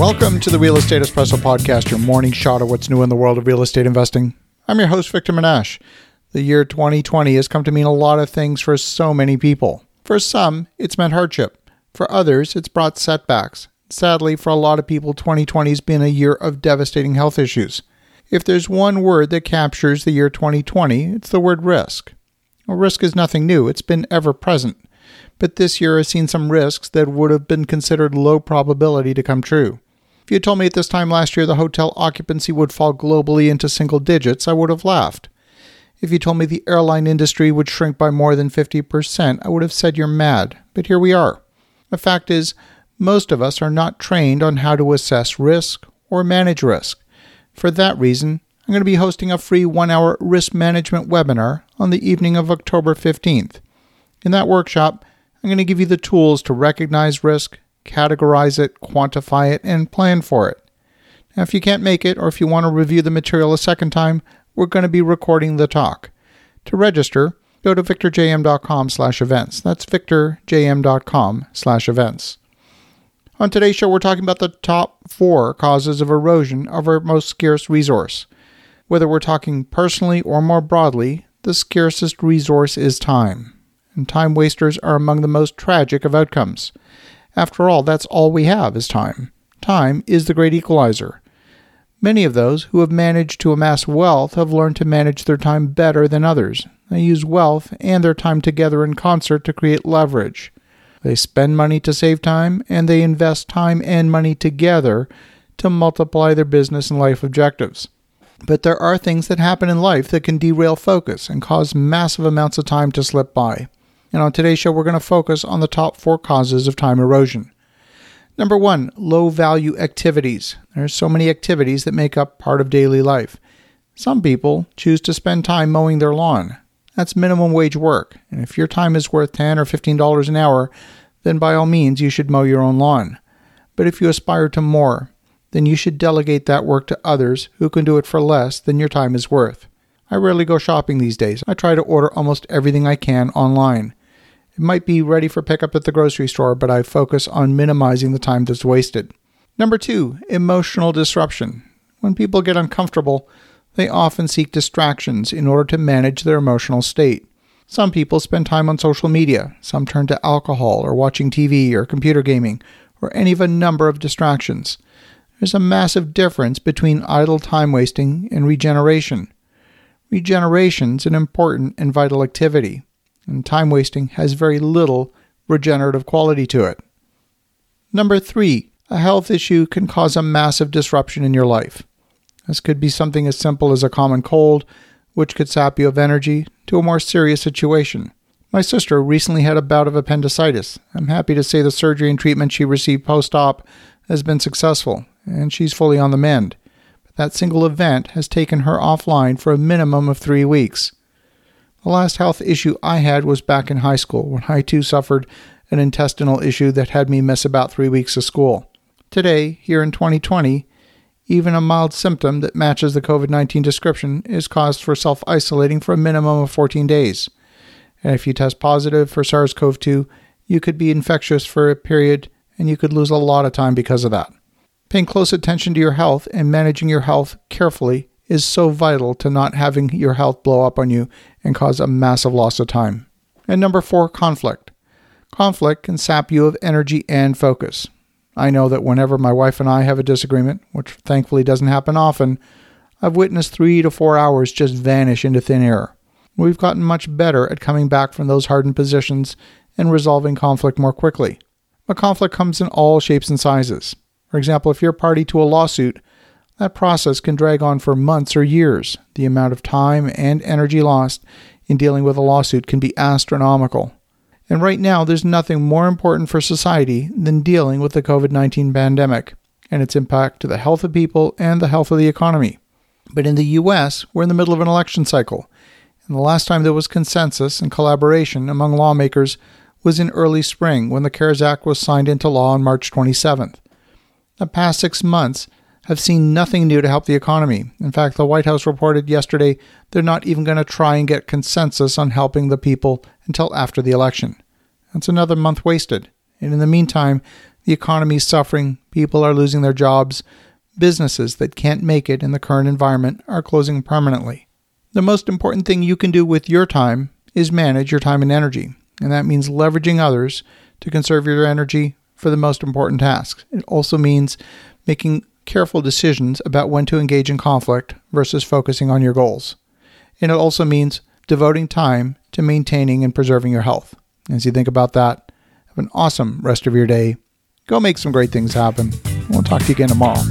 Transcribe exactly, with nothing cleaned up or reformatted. Welcome to the Real Estate Espresso Podcast, your morning shot of what's new in the world of real estate investing. I'm your host, Victor Menashe. The year twenty twenty has come to mean a lot of things for so many people. For some, it's meant hardship. For others, it's brought setbacks. Sadly, for a lot of people, twenty twenty has been a year of devastating health issues. If there's one word that captures the year twenty twenty, it's the word risk. Well, risk is nothing new. It's been ever-present. But this year has seen some risks that would have been considered low probability to come true. If you told me at this time last year the hotel occupancy would fall globally into single digits, I would have laughed. If you told me the airline industry would shrink by more than fifty percent, I would have said you're mad. But here we are. The fact is, most of us are not trained on how to assess risk or manage risk. For that reason, I'm going to be hosting a free one-hour risk management webinar on the evening of October fifteenth. In that workshop, I'm going to give you the tools to recognize risk, categorize it, quantify it, and plan for it. Now, if you can't make it, or if you want to review the material a second time, we're going to be recording the talk. To register, go to victor j m dot com slash events. That's victor j m dot com slash events. On today's show, we're talking about the top four causes of erosion of our most scarce resource. Whether we're talking personally or more broadly, the scarcest resource is time. And time wasters are among the most tragic of outcomes. After all, that's all we have is time. Time is the great equalizer. Many of those who have managed to amass wealth have learned to manage their time better than others. They use wealth and their time together in concert to create leverage. They spend money to save time, and they invest time and money together to multiply their business and life objectives. But there are things that happen in life that can derail focus and cause massive amounts of time to slip by. And on today's show, we're going to focus on the top four causes of time erosion. Number one, low-value activities. There are so many activities that make up part of daily life. Some people choose to spend time mowing their lawn. That's minimum wage work. And if your time is worth ten dollars or fifteen dollars an hour, then by all means, you should mow your own lawn. But if you aspire to more, then you should delegate that work to others who can do it for less than your time is worth. I rarely go shopping these days. I try to order almost everything I can online. It might be ready for pickup at the grocery store, but I focus on minimizing the time that's wasted. Number two, emotional disruption. When people get uncomfortable, they often seek distractions in order to manage their emotional state. Some people spend time on social media. Some turn to alcohol or watching T V or computer gaming or any of a number of distractions. There's a massive difference between idle time wasting and regeneration. Regeneration's an important and vital activity, and time wasting has very little regenerative quality to it. Number three, a health issue can cause a massive disruption in your life. This could be something as simple as a common cold, which could sap you of energy, to a more serious situation. My sister recently had a bout of appendicitis. I'm happy to say the surgery and treatment she received post-op has been successful, and she's fully on the mend. But that single event has taken her offline for a minimum of three weeks. The last health issue I had was back in high school, when I too suffered an intestinal issue that had me miss about three weeks of school. Today, here in twenty twenty, even a mild symptom that matches the COVID nineteen description is cause for self-isolating for a minimum of fourteen days. And if you test positive for SARS-C o V two, you could be infectious for a period, and you could lose a lot of time because of that. Paying close attention to your health and managing your health carefully is so vital to not having your health blow up on you and cause a massive loss of time. And number four, conflict. Conflict can sap you of energy and focus. I know that whenever my wife and I have a disagreement, which thankfully doesn't happen often, I've witnessed three to four hours just vanish into thin air. We've gotten much better at coming back from those hardened positions and resolving conflict more quickly. But conflict comes in all shapes and sizes. For example, if you're a party to a lawsuit, that process can drag on for months or years. The amount of time and energy lost in dealing with a lawsuit can be astronomical. And right now, there's nothing more important for society than dealing with the COVID nineteen pandemic and its impact to the health of people and the health of the economy. But in the U S, we're in the middle of an election cycle, and the last time there was consensus and collaboration among lawmakers was in early spring when the CARES Act was signed into law on March twenty-seventh. The past six months have seen nothing new to help the economy. In fact, the White House reported yesterday they're not even going to try and get consensus on helping the people until after the election. That's another month wasted. And in the meantime, The economy is suffering. People are losing their jobs. Businesses that can't make it in the current environment are closing permanently. The most important thing you can do with your time is manage your time and energy, and that means leveraging others to conserve your energy for the most important tasks. It also means making careful decisions about when to engage in conflict versus focusing on your goals. And it also means devoting time to maintaining and preserving your health. As you think about that, have an awesome rest of your day. Go make some great things happen. We'll talk to you again tomorrow.